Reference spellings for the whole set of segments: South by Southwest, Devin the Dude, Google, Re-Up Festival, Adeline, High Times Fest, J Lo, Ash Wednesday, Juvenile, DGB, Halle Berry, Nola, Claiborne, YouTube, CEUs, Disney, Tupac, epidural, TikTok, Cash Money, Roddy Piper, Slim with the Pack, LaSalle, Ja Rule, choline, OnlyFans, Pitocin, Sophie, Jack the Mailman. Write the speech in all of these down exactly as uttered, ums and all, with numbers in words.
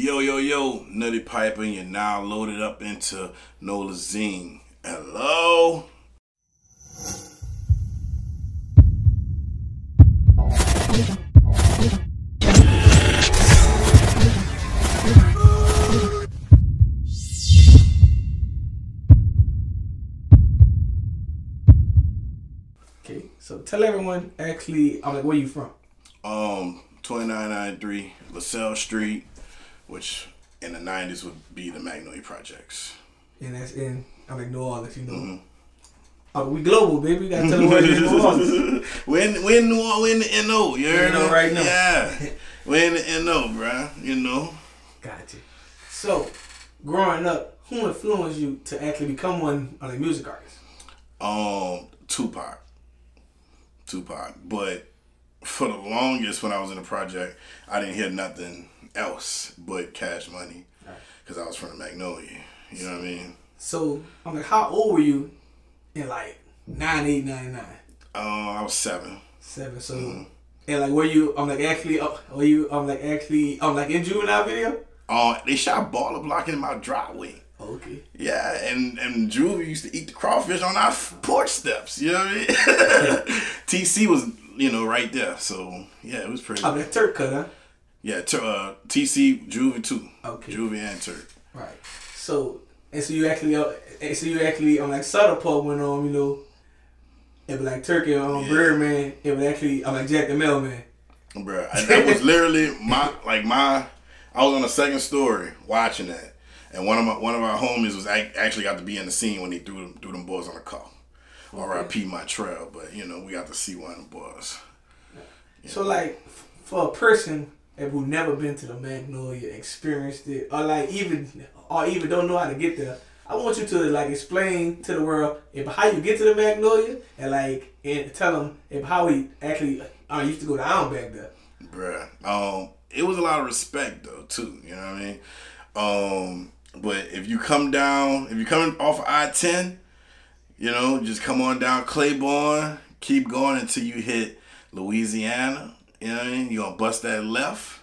Yo, yo, yo, Nuddie Piper, and you're now loaded up into Nolazine. Hello? Okay, so tell everyone, actually, I'm like, where you from? Um, twenty-nine ninety-three LaSalle Street. Which in the nineties would be the Magnolia Projects. And that's in, I mean, New Orleans, you know. Mm-hmm. Uh, we global, baby. We got to tell them where in New Orleans. We're, we're in New Orleans, we're in the N O. You heard that? Right now. Yeah. We're in the N O, bro. You know. Gotcha. So, growing up, who influenced you to actually become one of the music artists? Um, Tupac. Tupac. But for the longest, when I was in the project, I didn't hear nothing else but Cash Money, because I was from the Magnolia. You know what I mean? So I'm like, how old were you in like ninety-eight, ninety-nine? Uh, I was seven. Seven. So mm-hmm. And like, were you? I'm like, actually, uh, were you? I'm like, actually, I'm like in Juvenile video. Oh, uh, they shot Baller Blockin in my driveway. Okay. Yeah, and, and Drew used to eat the crawfish on our porch steps. You know what I mean? T C was, you know, right there. So yeah, it was pretty. I'm like Turk cut, huh? Yeah, t- uh, T C, Juvie too. Okay. Juvie and Turk. Right. So, and so you actually, uh, and so you actually, on um, like Sutter Pub went on, you know, it was like Turk and um, yeah. Birdman, it was actually, I'm um, like Jack the Mailman. Bruh, I, that was literally my, like my, I was on the second story watching that, and one of my, one of our homies was act, actually got to be in the scene when they threw them, threw them boys on the car. Okay. R I P my trail, but you know, we got to see one of the boys. Yeah. So like, for a person who never been to the Magnolia, experienced it, or like even, or even don't know how to get there, I want you to like explain to the world about how you get to the Magnolia, and like and tell them about how we actually uh, used to go down back there. Bruh, um, it was a lot of respect though too. You know what I mean? Um, but if you come down, if you're coming off of I ten, you know, just come on down Claiborne, keep going until you hit Louisiana. You know what I mean? You're going to bust that left,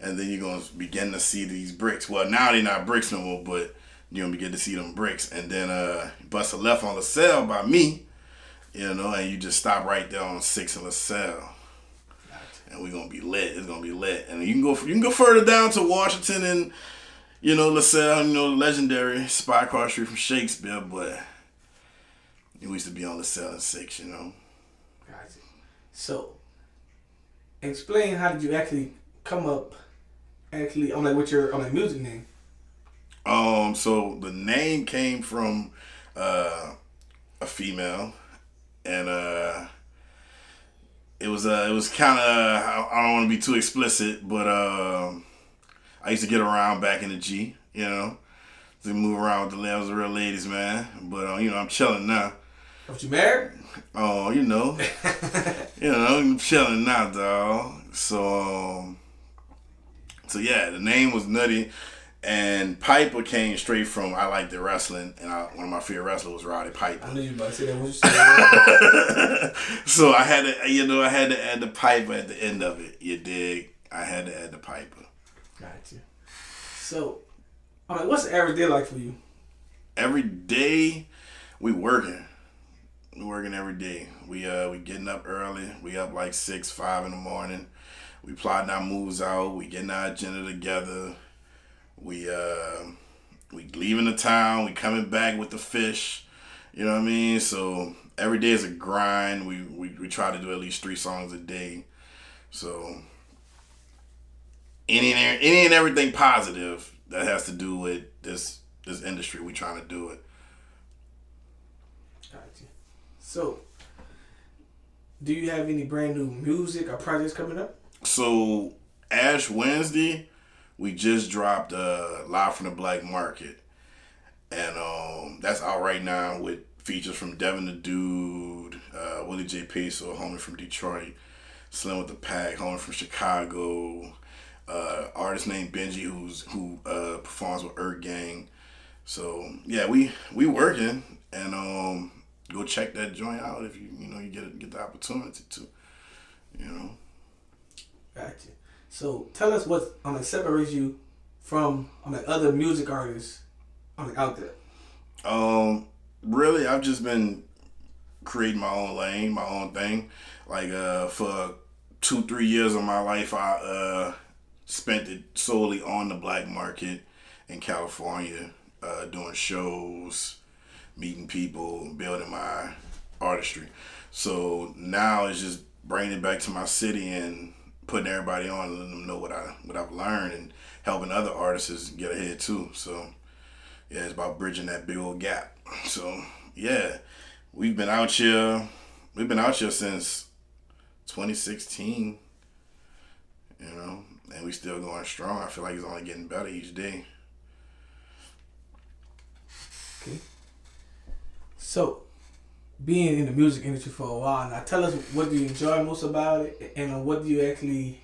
and then you're going to begin to see these bricks. Well, now they're not bricks no more, but you're going to begin to see them bricks. And then uh, bust a left on LaSalle by me, you know, and you just stop right there on six and LaSalle. And we're going to be lit. It's going to be lit. And you can go you can go further down to Washington and, you know, LaSalle, you know, the legendary spot across the street from Shakespeare, but we used to be on LaSalle and six, you know. Gotcha. So, explain how did you actually come up, actually, on like with your on like music name? Um, so the name came from uh, a female, and uh, it was uh, it was kind of I, I don't want to be too explicit, but uh, I used to get around back in the G, you know, to move around with the ladies, real ladies, man. But uh, you know, I'm chilling now. Don't you married? Oh, you know. You know, I'm chilling now, dog. So, um, so yeah, the name was Nuddie. And Piper came straight from, I liked the wrestling, and I, one of my favorite wrestlers was Roddy Piper. I knew you were about to say that. What you say? So I had to, you know, I had to add the Piper at the end of it. You dig? I had to add the Piper. Gotcha. So, I mean, what's the average day like for you? Every day, we working. We working every day. We uh we getting up early. We up like six, five in the morning. We plotting our moves out. We getting our agenda together. We uh we leaving the town. We coming back with the fish. You know what I mean? So every day is a grind. We we, we try to do at least three songs a day. So any and any and everything positive that has to do with this this industry, we trying to do it. So, do you have any brand new music or projects coming up? So, Ash Wednesday, we just dropped uh, Live from the Black Market. And um, that's out right now with features from Devin the Dude, uh, Willie J. Peso, homie from Detroit, Slim with the Pack, homie from Chicago, uh, artist named Benji who's who uh, performs with Earth Gang. So, yeah, we, we working, and um. Go check that joint out if you you know you get it, get the opportunity to, you know. Gotcha. So tell us what um, separates you from like other music artists like out there? Um, really, I've just been creating my own lane, my own thing. Like uh, for two, three years of my life, I uh spent it solely on the black market in California, uh, doing shows, meeting people, building my artistry. So now it's just bringing it back to my city and putting everybody on and letting them know what, I, what I've learned and helping other artists get ahead too. So yeah, it's about bridging that big old gap. So yeah, we've been out here. We've been out here since twenty sixteen, you know, and we still going strong. I feel like it's only getting better each day. Okay. So, being in the music industry for a while now, tell us what do you enjoy most about it, and what do you actually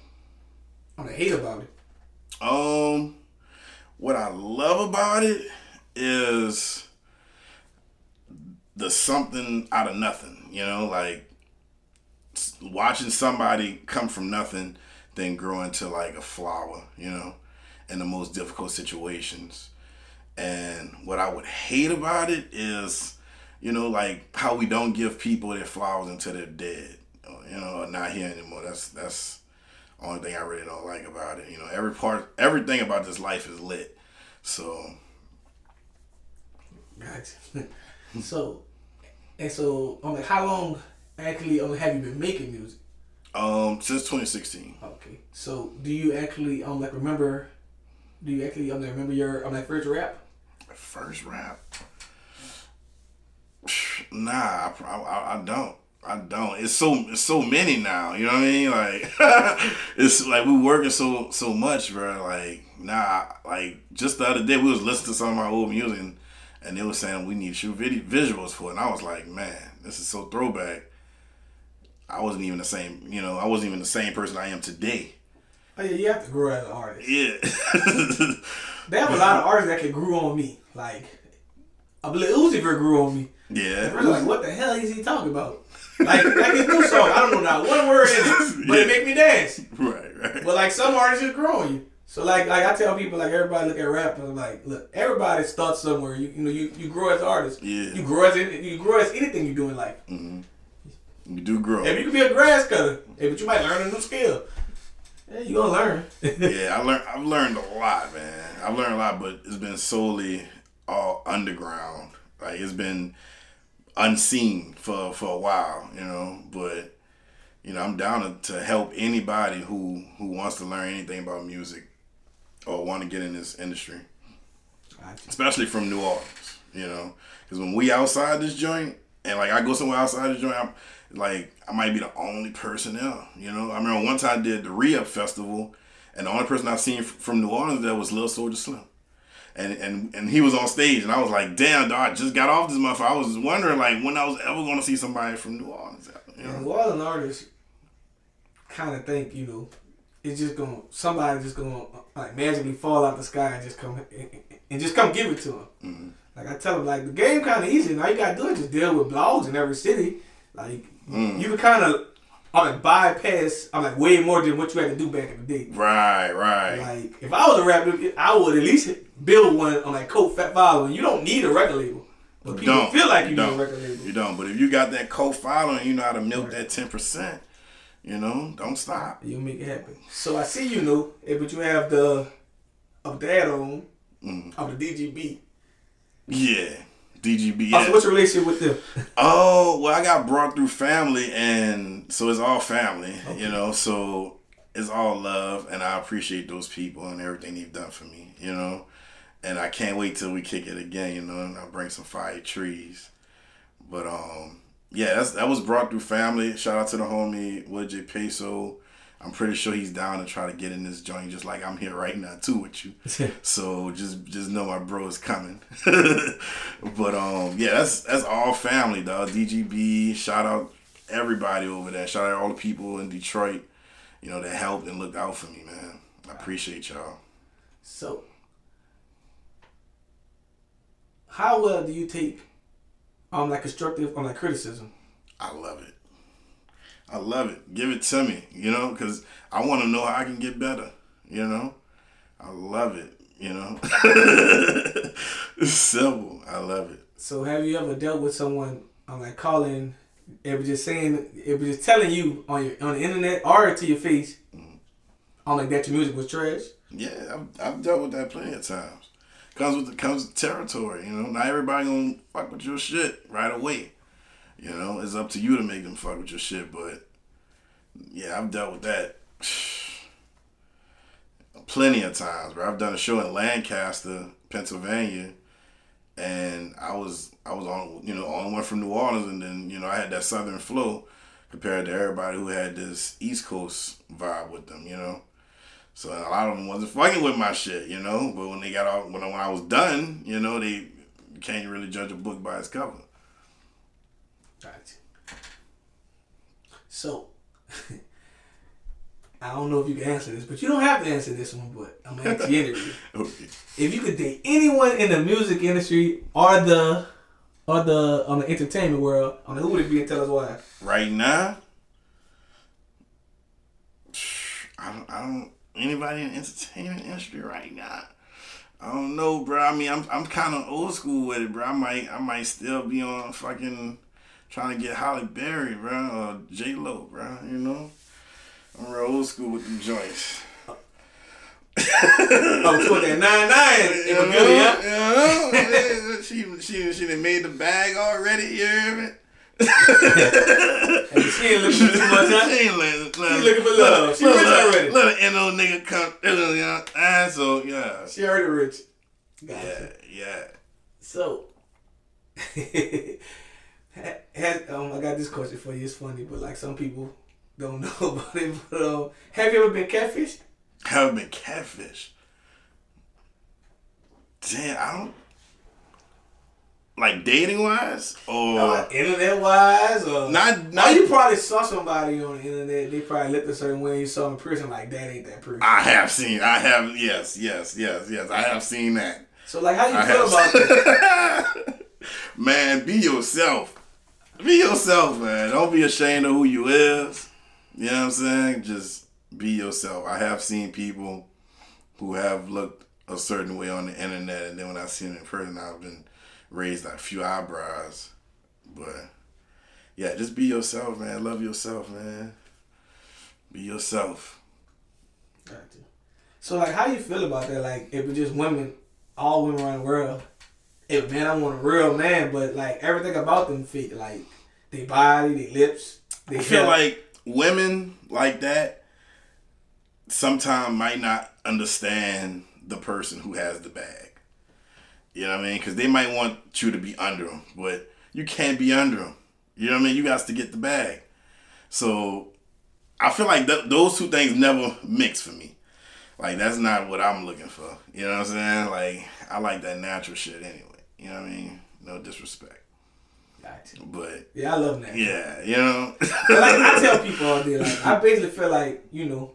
hate about it? Um, what I love about it is the something out of nothing. You know, like watching somebody come from nothing, then grow into like a flower. You know, in the most difficult situations. And what I would hate about it is, you know, like how we don't give people their flowers until they're dead, you know, or not here anymore. That's that's the only thing I really don't like about it. You know, every part, everything about this life is lit. So, gotcha. so, and so, I mean, how long actually only have you been making music? Um, since twenty sixteen. Okay. So, do you actually um like remember? Do you actually um remember your um that first rap? First rap. Nah, I, I, I don't. I don't. It's so it's so many now. You know what I mean? Like it's like we working so so much, bro. Like nah. Like just the other day, we was listening to some of my old music, and, and they was saying we need to shoot video, visuals for it. And I was like, man, this is so throwback. I wasn't even the same. You know, I wasn't even the same person I am today. Oh yeah, you have to grow as an artist. Yeah. They have a lot of artists that can grew on me. Like I believe Uzi grew on me. Yeah. We're like, what the hell is he talking about? Like, like his new song, I don't know not one word in it, but yeah. It make me dance. Right, right. But like some artists just grow on you. So like, like I tell people, like everybody look at rap and I'm like, look, everybody starts somewhere. You, you know, you, you grow as an artist. Yeah. You grow as you grow as anything you do in life. Mm-hmm. You do grow. If you can be a grass cutter, but you might learn a new skill. Yeah, you gonna learn. yeah, I learned. I've learned a lot, man. I've learned a lot, but it's been solely all underground. Like it's been unseen for, for a while, you know, but, you know, I'm down to, to help anybody who, who wants to learn anything about music or want to get in this industry, especially from New Orleans, you know, because when we outside this joint and like I go somewhere outside this joint, I'm like, I might be the only person there, you know. I remember one time I did the Re-Up Festival and the only person I've seen from New Orleans there was Lil Soulja Slim. And, and and he was on stage, and I was like, damn, dog, I just got off this motherfucker. I was just wondering, like, when I was ever going to see somebody from New Orleans. You know? And New Orleans artists kind of think, you know, it's just going to, somebody's just going to, like, magically fall out the sky and just come, and, and just come give it to them. Mm-hmm. Like, I tell them, like, the game kind of easy. And all you got to do is just deal with blogs in every city. Like, mm. you can kind of, I'm like, bypass, I'm like, way more than what you had to do back in the day. Right, right. Like, if I was a rapper, I would at least build one on like cult following. You don't need a record label. But people don't feel like you, you don't need a record label. You don't, but if you got that cult following, you know how to milk right. that ten percent. You know, don't stop. You make it happen. So I see you know, but you have the, of the add-on, mm. of the D G B. Yeah. D G B. Oh, so what's your relationship with them? Oh, well, I got brought through family, and so it's all family, okay. You know, so it's all love, and I appreciate those people and everything they've done for me, you know, and I can't wait till we kick it again, you know, and I'll bring some fire trees, but, um, yeah, that's, that was brought through family. Shout out to the homie, Willie J. Peso. I'm pretty sure he's down to try to get in this joint just like I'm here right now too with you. So just just know my bro is coming. But um yeah, that's that's all family, dog. D G B, shout out everybody over there. Shout out all the people in Detroit, you know, that helped and looked out for me, man. I appreciate y'all. So how well do you take um like constructive on like criticism? I love it. I love it. Give it to me, you know, because I want to know how I can get better, you know. I love it. You know? It's simple. I love it. So have you ever dealt with someone um, like calling, it was just saying, it was just telling you on your on the internet or to your face, mm-hmm. on like that your music was trash? Yeah, I've, I've dealt with that plenty of times. Comes with the comes with territory, you know. Not everybody gonna fuck with your shit right away. You know, it's up to you to make them fuck with your shit, but yeah, I've dealt with that plenty of times, bro. I've done a show in Lancaster, Pennsylvania, and I was I was on you know, on one from New Orleans, and then, you know, I had that southern flow compared to everybody who had this East Coast vibe with them, you know. So a lot of them wasn't fucking with my shit, you know. But when they got off, when I, when I was done, you know, they can't really judge a book by its cover. Right. So, I don't know if you can answer this, but you don't have to answer this one. But I'm gonna ask you anyway. Okay. If you could date anyone in the music industry or the or the on the entertainment world, on who would it be, and tell us why? Right now, I don't. I don't Anybody in the entertainment industry right now? I don't know, bro. I mean, I'm I'm kind of old school with it, bro. I might I might still be on fucking trying to get Halle Berry, bro, or J Lo, bro. You know, I'm real old school with them joints. I'm talking nine nine in the middle, yeah. She she she done made the bag already. You hear me? And she ain't looking for too much, huh? She ain't looking for love. She looking for love. She rich already. Let an N O nigga come, you know, and so, yeah. She already rich. Gotcha. Yeah, yeah. So, has, um, I got this question for you. It's funny, but like some people don't know about it. But um, have you ever been catfished? Have been catfished? Damn, I don't. Like dating wise, or no, like internet wise, or not? Not you probably saw somebody on the internet. They probably looked a certain way. You saw them in person, like that ain't that person. I have seen. I have. Yes. Yes. Yes. Yes. I have seen that. So like, how you I feel about that? Man, be yourself. Be yourself, man. Don't be ashamed of who you is. You know what I'm saying? Just be yourself. I have seen people who have looked a certain way on the internet, and then when I see them in person, I've been. Raised like a few eyebrows, but yeah, just be yourself, man. Love yourself, man. Be yourself. Gotcha. So, like, how do you feel about that? Like, if it's just women, all women around the world, if man, I want a real man, but like everything about them fit, like their body, their lips, their I feel hair. Like women like that sometimes might not understand the person who has the bag. You know what I mean? Because they might want you to be under them, but you can't be under them. You know what I mean? You got to get the bag. So I feel like th- those two things never mix for me. Like, that's not what I'm looking for. You know what I'm saying? Like, I like that natural shit anyway. You know what I mean? No disrespect. Gotcha. But yeah, I love natural. Yeah, you know? Like, I tell people all day, like, I basically feel like, you know,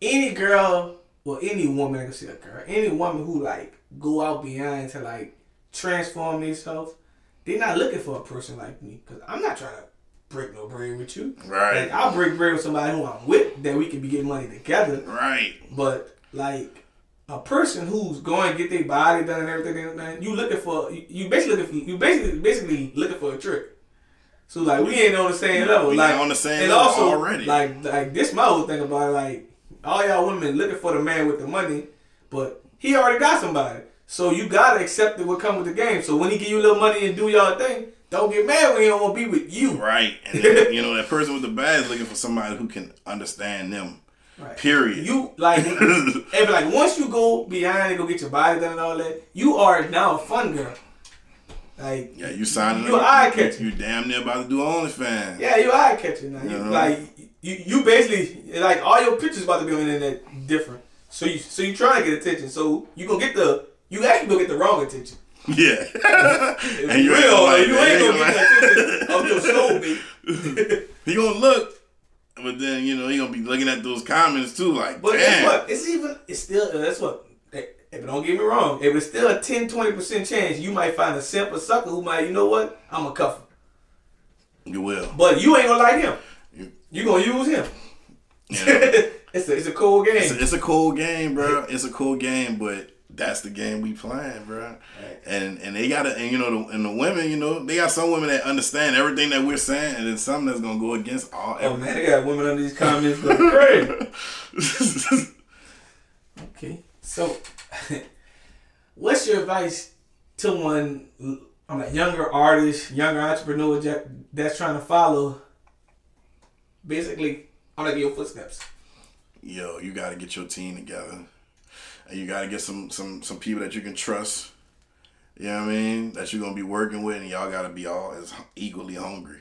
any girl, well, any woman, I can say a girl, any woman who, like, go out beyond to like transform themselves, they're not looking for a person like me, because I'm not trying to break no bread with you. Right. Like, I'll break bread with somebody who I'm with that we can be getting money together. Right. But like a person who's going to get their body done and everything, man, you looking for you basically looking for, you basically basically looking for a trick. So like we ain't on the same level. We like on the same and level also, already. Like like this my whole thing about it, like all y'all women looking for the man with the money, but he already got somebody. So you gotta accept it what come with the game. So when he give you a little money and do y'all thing, don't get mad when he don't wanna be with you. Right. And then, you know, that person with the bag is looking for somebody who can understand them. Right. Period. You like if like once you go behind and go get your body done and all that, you are now a fun girl. Like yeah, you signing you eye catching. You damn near about to do OnlyFans. Yeah, you eye catching now. You, you know? Like you you basically like all your pictures about to be on the internet different. So you so you trying to get attention. So you gonna get the you actually gonna get the wrong attention. Yeah. And you real, ain't, like, you ain't gonna like... get the attention of your soul, baby. He gonna look, but then you know he gonna be looking at those comments too, like. But damn. Guess what? It's even it's still that's what. If don't get me wrong, if it's still a ten, twenty percent chance, you might find a simp or sucker who might you know what I'm gonna cuff him. You will. But you ain't gonna like him. You you gonna use him. You know. It's a, it's a cold game. It's a, it's a cold game, bro. It's a cold game, but that's the game we playing, bro. Right. And and they gotta, and you know, the, and the women, you know, they got some women that understand everything that we're saying, and then some that's gonna go against all. Oh man, they got women under these comments going crazy. Okay, so what's your advice to one, I'm a younger artist, younger entrepreneur that's trying to follow, basically, I'm like your footsteps? Yo, you gotta get your team together. And you gotta get some, some, some people that you can trust. You know what I mean? That you're gonna be working with, and y'all gotta be all as equally hungry.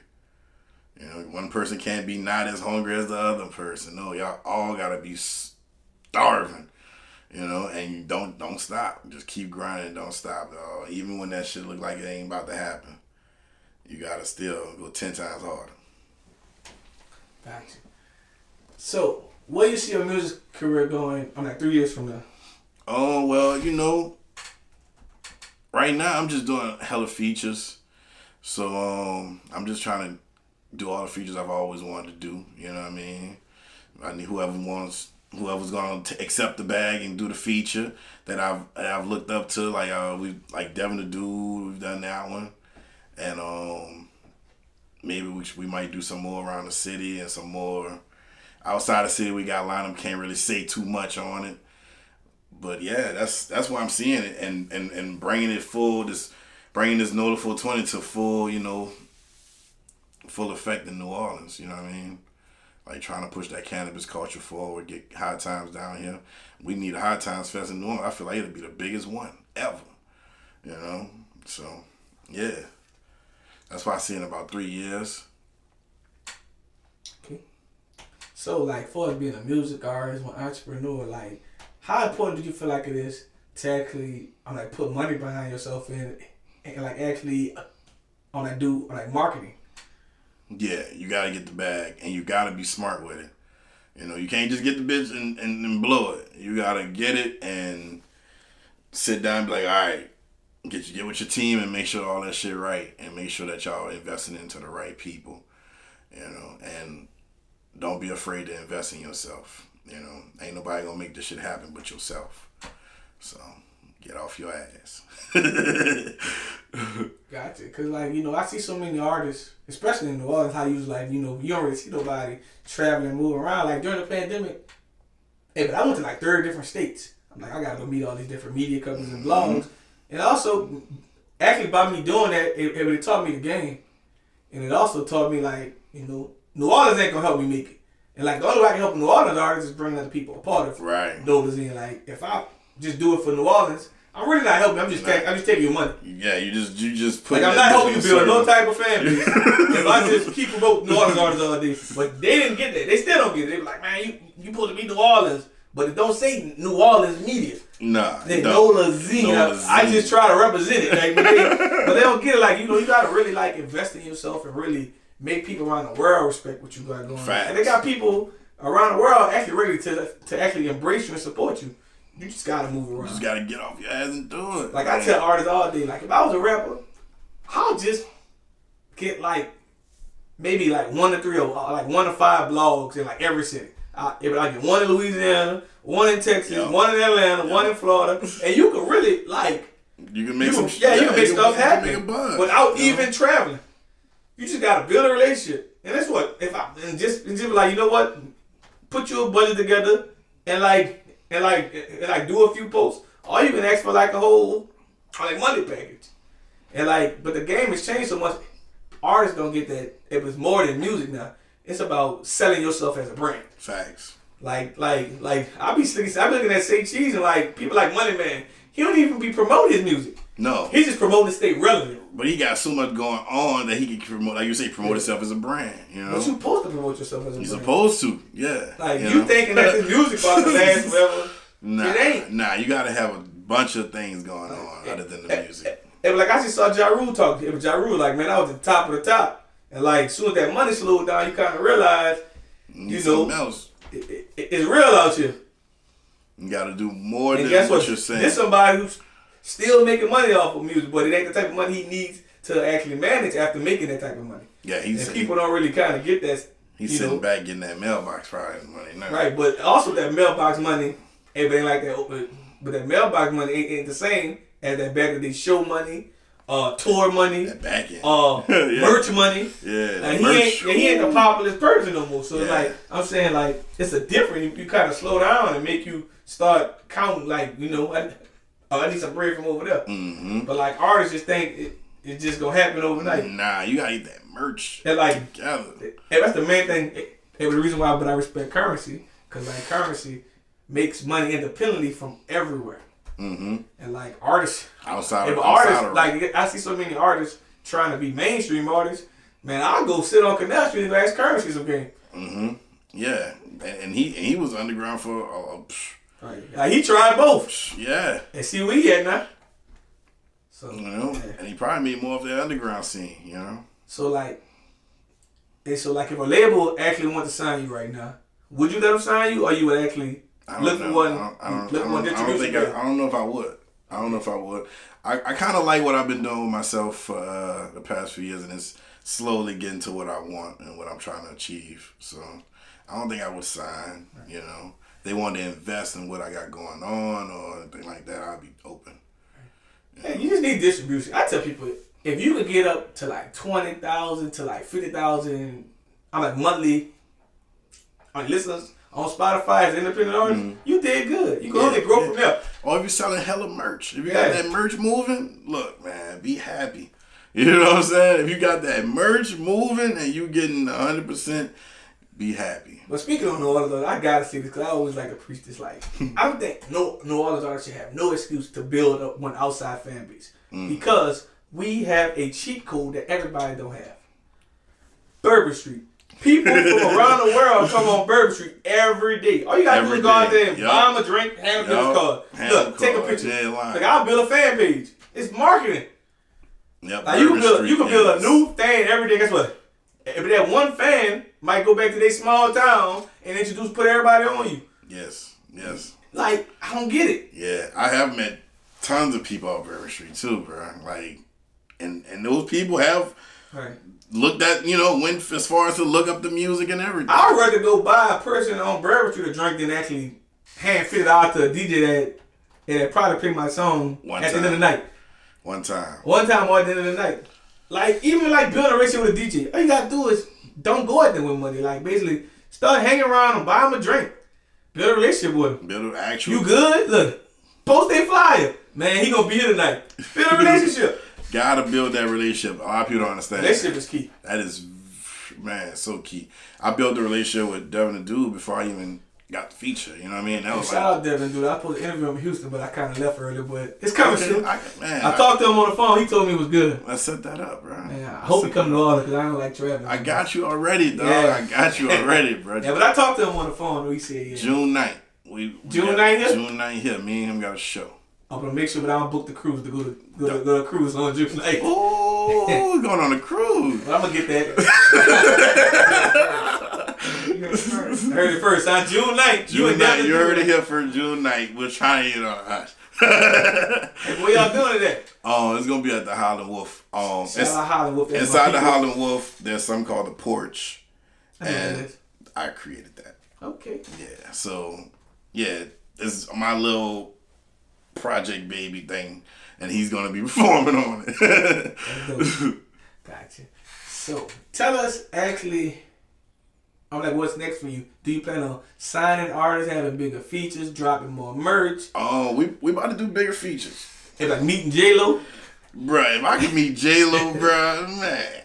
You know, one person can't be not as hungry as the other person. No, y'all all gotta be starving. You know, and you don't don't stop. Just keep grinding. Don't stop, dog. Even when that shit look like it ain't about to happen, you gotta still go ten times harder. Gotcha. So, where you see your music career going? I'm like three years from now. Oh, well, you know, right now I'm just doing hella features. So um, I'm just trying to do all the features I've always wanted to do. You know what I mean? I need whoever wants, whoever's going to accept the bag and do the feature that I've that I've looked up to. Like uh, we like Devin the Dude, we've done that one, and um, maybe we we might do some more around the city and some more outside the city. We got lineup, can't really say too much on it. But yeah, that's that's why I'm seeing it and, and, and bringing it full, this bringing this Nola four twenty to full, you know, full effect in New Orleans. You know what I mean? Like trying to push that cannabis culture forward, get High Times down here. We need a High Times Fest in New Orleans. I feel like it'll be the biggest one ever. You know, so yeah, that's why I see in about three years. Okay. So like, for being a music artist, an entrepreneur, like, how important do you feel like it is to actually, I'm like, put money behind yourself in, and like actually, on like do like marketing? Yeah, you gotta get the bag, and you gotta be smart with it. You know, you can't just get the bitch and, and, and blow it. You gotta get it and sit down and be like, all right, get you get with your team and make sure all that shit right, and make sure that y'all investing into the right people. You know, and don't be afraid to invest in yourself. You know, ain't nobody gonna make this shit happen but yourself. So, get off your ass. Gotcha. Because, like, you know, I see so many artists, especially in New Orleans, how you was like, you know, you don't really see nobody traveling, moving around. Like, during the pandemic, hey, but I went to, like, thirty different states. I'm like, I gotta go meet all these different media companies and blogs. Mm-hmm. And also, actually, by me doing that, it, it, it taught me the game. And it also taught me, like, you know, New Orleans ain't gonna help me make it. And, like, the only way I can help New Orleans artists is bring other people a part of right. Nolazine. Like, if I just do it for New Orleans, I'm really not helping. I'm just nah. taking, I'm just taking your money. Yeah, you just you just put. Like, I'm not helping you build no type of family. If I just keep promoting New Orleans artists all day, but they didn't get that. They still don't get it. They were like, man, you you supposed to be New Orleans, but it don't say New Orleans media. Nah, they Nolazine. Nolazine. I, I just try to represent it, like, but, they, but they don't get it. Like, you know, you gotta really like invest in yourself and really make people around the world respect what you got going on. And they got people around the world actually ready to to actually embrace you and support you. You just gotta move around. You just gotta get off your ass and do it. Like, man. I tell artists all day, like, if I was a rapper, I'll just get like maybe like one to three or like one to five blogs in like every city. I, I get one in Louisiana, one in Texas, Yo. one in Atlanta, Yo. one in Florida, and you can really like you can make you, some yeah, yeah you can make stuff happen make without Yo. even traveling. You just gotta build a relationship, and that's what if I and just and just like, you know what, put your budget together and like and like and like do a few posts, or you can ask for like a whole like money package, and like but the game has changed so much. Artists don't get that. It was more than music now. It's about selling yourself as a brand. Facts. Like like like I be sticking, I be looking at Say Cheese and like people like Money Man. He don't even be promoting his music. No. He's just promoting to stay relevant. But he got so much going on that he can promote, like you say, promote himself as a brand, you know? But you're supposed to promote yourself as a You're brand. You're supposed to, yeah. Like, you, you know? Thinking that this music about to last forever. Nah, it ain't. Nah, you got to have a bunch of things going on it, other than the it, music. It, it, like, I just saw Ja Rule talk. It was Ja Rule, like, man, I was at the top of the top. And, like, as soon as that money slowed down, you kind of realize, you, you know, it, it, it's real out here. You got to do more and than guess what, what you're saying. There's somebody who's still making money off of music, but it ain't the type of money he needs to actually manage after making that type of money. Yeah, he's and people don't really kind of get that. He's sitting know. back getting that mailbox probably money now. Right, but also that mailbox money, everything like that. But that mailbox money ain't, ain't the same as that back of the show money, uh, tour money, back uh, yeah. merch money. Yeah, like he merch. ain't he ain't the populist person no more. So yeah. like I'm saying, like it's a different. You kind of slow down and make you start counting. Like you know, I, oh, I need some bread from over there. Mm-hmm. But like artists just think it, it just gonna happen overnight. Nah, you gotta eat that merch. And like together. And that's the main thing. And the reason why, but I respect Currency, because like Currency makes money independently from everywhere. Mm-hmm. And like artists outside of artists outside like of I see so many artists trying to be mainstream artists, man, I'll go sit on Canal Street and ask Currency's a game. Mm-hmm. Yeah. And he and he was underground for uh, right. Like he tried both. Yeah. And see where he at now. So you know, yeah. And he probably made more of the underground scene, you know. So like and so like if a label actually wanted to sign you right now, would you let them sign you or you would actually I don't look know. One, I don't, look I don't, one I don't, I don't think I, I don't know if I would. I don't know if I would. I, I kind of like what I've been doing with myself for uh, the past few years, and it's slowly getting to what I want and what I'm trying to achieve. So I don't think I would sign. Right. You know, they want to invest in what I got going on or anything like that. I'd be open. Right. You know? Hey, you just need distribution. I tell people if you could get up to like twenty thousand to like fifty thousand, I'm like monthly, like listeners. On Spotify as independent artist, mm-hmm. you did good. You can yeah, only grow yeah. from there. Or if you're selling hella merch. If you yeah. got that merch moving, look, man, be happy. You know what I'm saying? If you got that merch moving and you getting one hundred percent, be happy. But speaking of Nola, though, I got to say this because I always like to preach this. Like, I would think no Nola artists should have no excuse to build up one outside fan base mm. because we have a cheat code that everybody don't have. Bourbon Street. People from around the world come on Bourbon Street every day. All you got to do is go out there and yep. buy them a drink, hand them yep. card. Hand Look, take card. a picture. Yeah, like, I'll build a fan page. It's marketing. Yep, like, you can build, you can build a new fan every day. Guess what? If that one fan might go back to their small town and introduce, put everybody on you. Yes, yes. Like, I don't get it. Yeah, I have met tons of people on Bourbon Street too, bro. Like, and, and those people have... Right. Look that, you know, went as far as to look up the music and everything. I'd rather go buy a person on Braver Street to drink than actually hand fit it out to a D J that that probably play my song One at time. the end of the night. One time. One time or at the end of the night. Like, even like building a relationship with a D J, all you got to do is don't go out there with money. Like, basically, start hanging around and buy him a drink. Build a relationship with him. Build an actual... You good? Look. Post a flyer. Man, he going to be here tonight. Build a relationship. Gotta build that relationship. A lot of people don't understand. Relationship is key. That is, man, so key. I built a relationship with Devin the Dude before I even got the feature. You know what I mean? That was shout like, out Devin the Dude. I posted an interview in Houston, but I kind of left earlier. But it's coming soon. I, man, I, I talked to him on the phone. He told me it was good. I set that up, bro. Man, I, I hope he come to order because I don't like traveling. I got you already, dog. Yeah. I got you already, bro. Yeah, but I talked to him on the phone. We said yeah. June ninth. We, we June ninth here? June ninth here. Me and him got a show. I'm going to make sure that I don't book the cruise to go to, go to, go to cruise on Juvenile. Oh, going on a cruise. But I'm going to get that. You heard it first. I heard it first. On June ninth. June you and ninth, you heard it here for June ninth. We're trying to get on us. Hey, what y'all doing today? Um, it's going to be at the Holland Wolf. Um, Shout out Holland Wolf. Inside the Holland Wolf, there's something called The Porch. I and I created that. Okay. Yeah. So, yeah. This is my little... Project Baby thing, and he's gonna be performing on it. Gotcha. So tell us, actually, I'm like, what's next for you? Do you plan on signing artists, having bigger features, dropping more merch? Oh, we we about to do bigger features. If like meeting J Lo, bruh, if I can meet J Lo, bruh, man,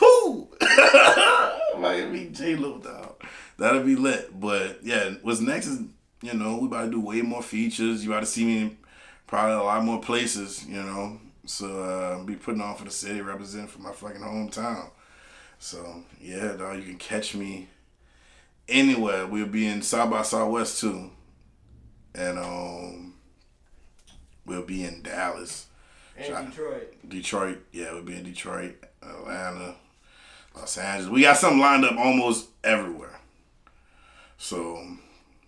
whoo, if I can meet J Lo, dog, that'll be lit. But yeah, what's next is. You know, we about to do way more features. You about to see me in probably a lot more places, you know. So, uh, be putting on for the city, representing for my fucking hometown. So, yeah, dog, you can catch me anywhere. We'll be in South by Southwest, too. And um, we'll be in Dallas. And I, Detroit. Detroit, yeah, we'll be in Detroit, Atlanta, Los Angeles. We got something lined up almost everywhere. So...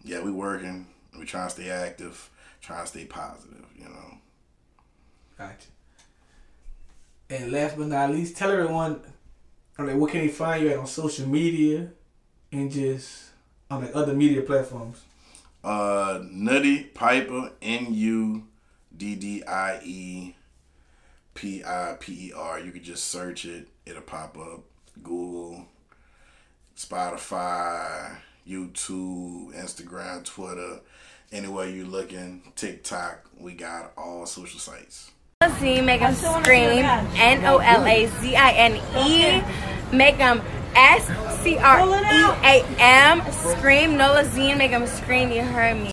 Yeah, we working. We trying to stay active, trying to stay positive, you know. Gotcha. And last but not least, tell everyone, I mean, what can they find you at on social media and just on like other media platforms? Uh, Nuddie Piper, N U D D I E P I P E R. You can just search it. It'll pop up. Google, Spotify, YouTube, Instagram, Twitter. Anywhere you're looking, TikTok, we got all social sites. Nolazine, make them scream. N O L A Z I N E. Make them S C R E A M. Scream. Nolazine, make them scream. You heard me.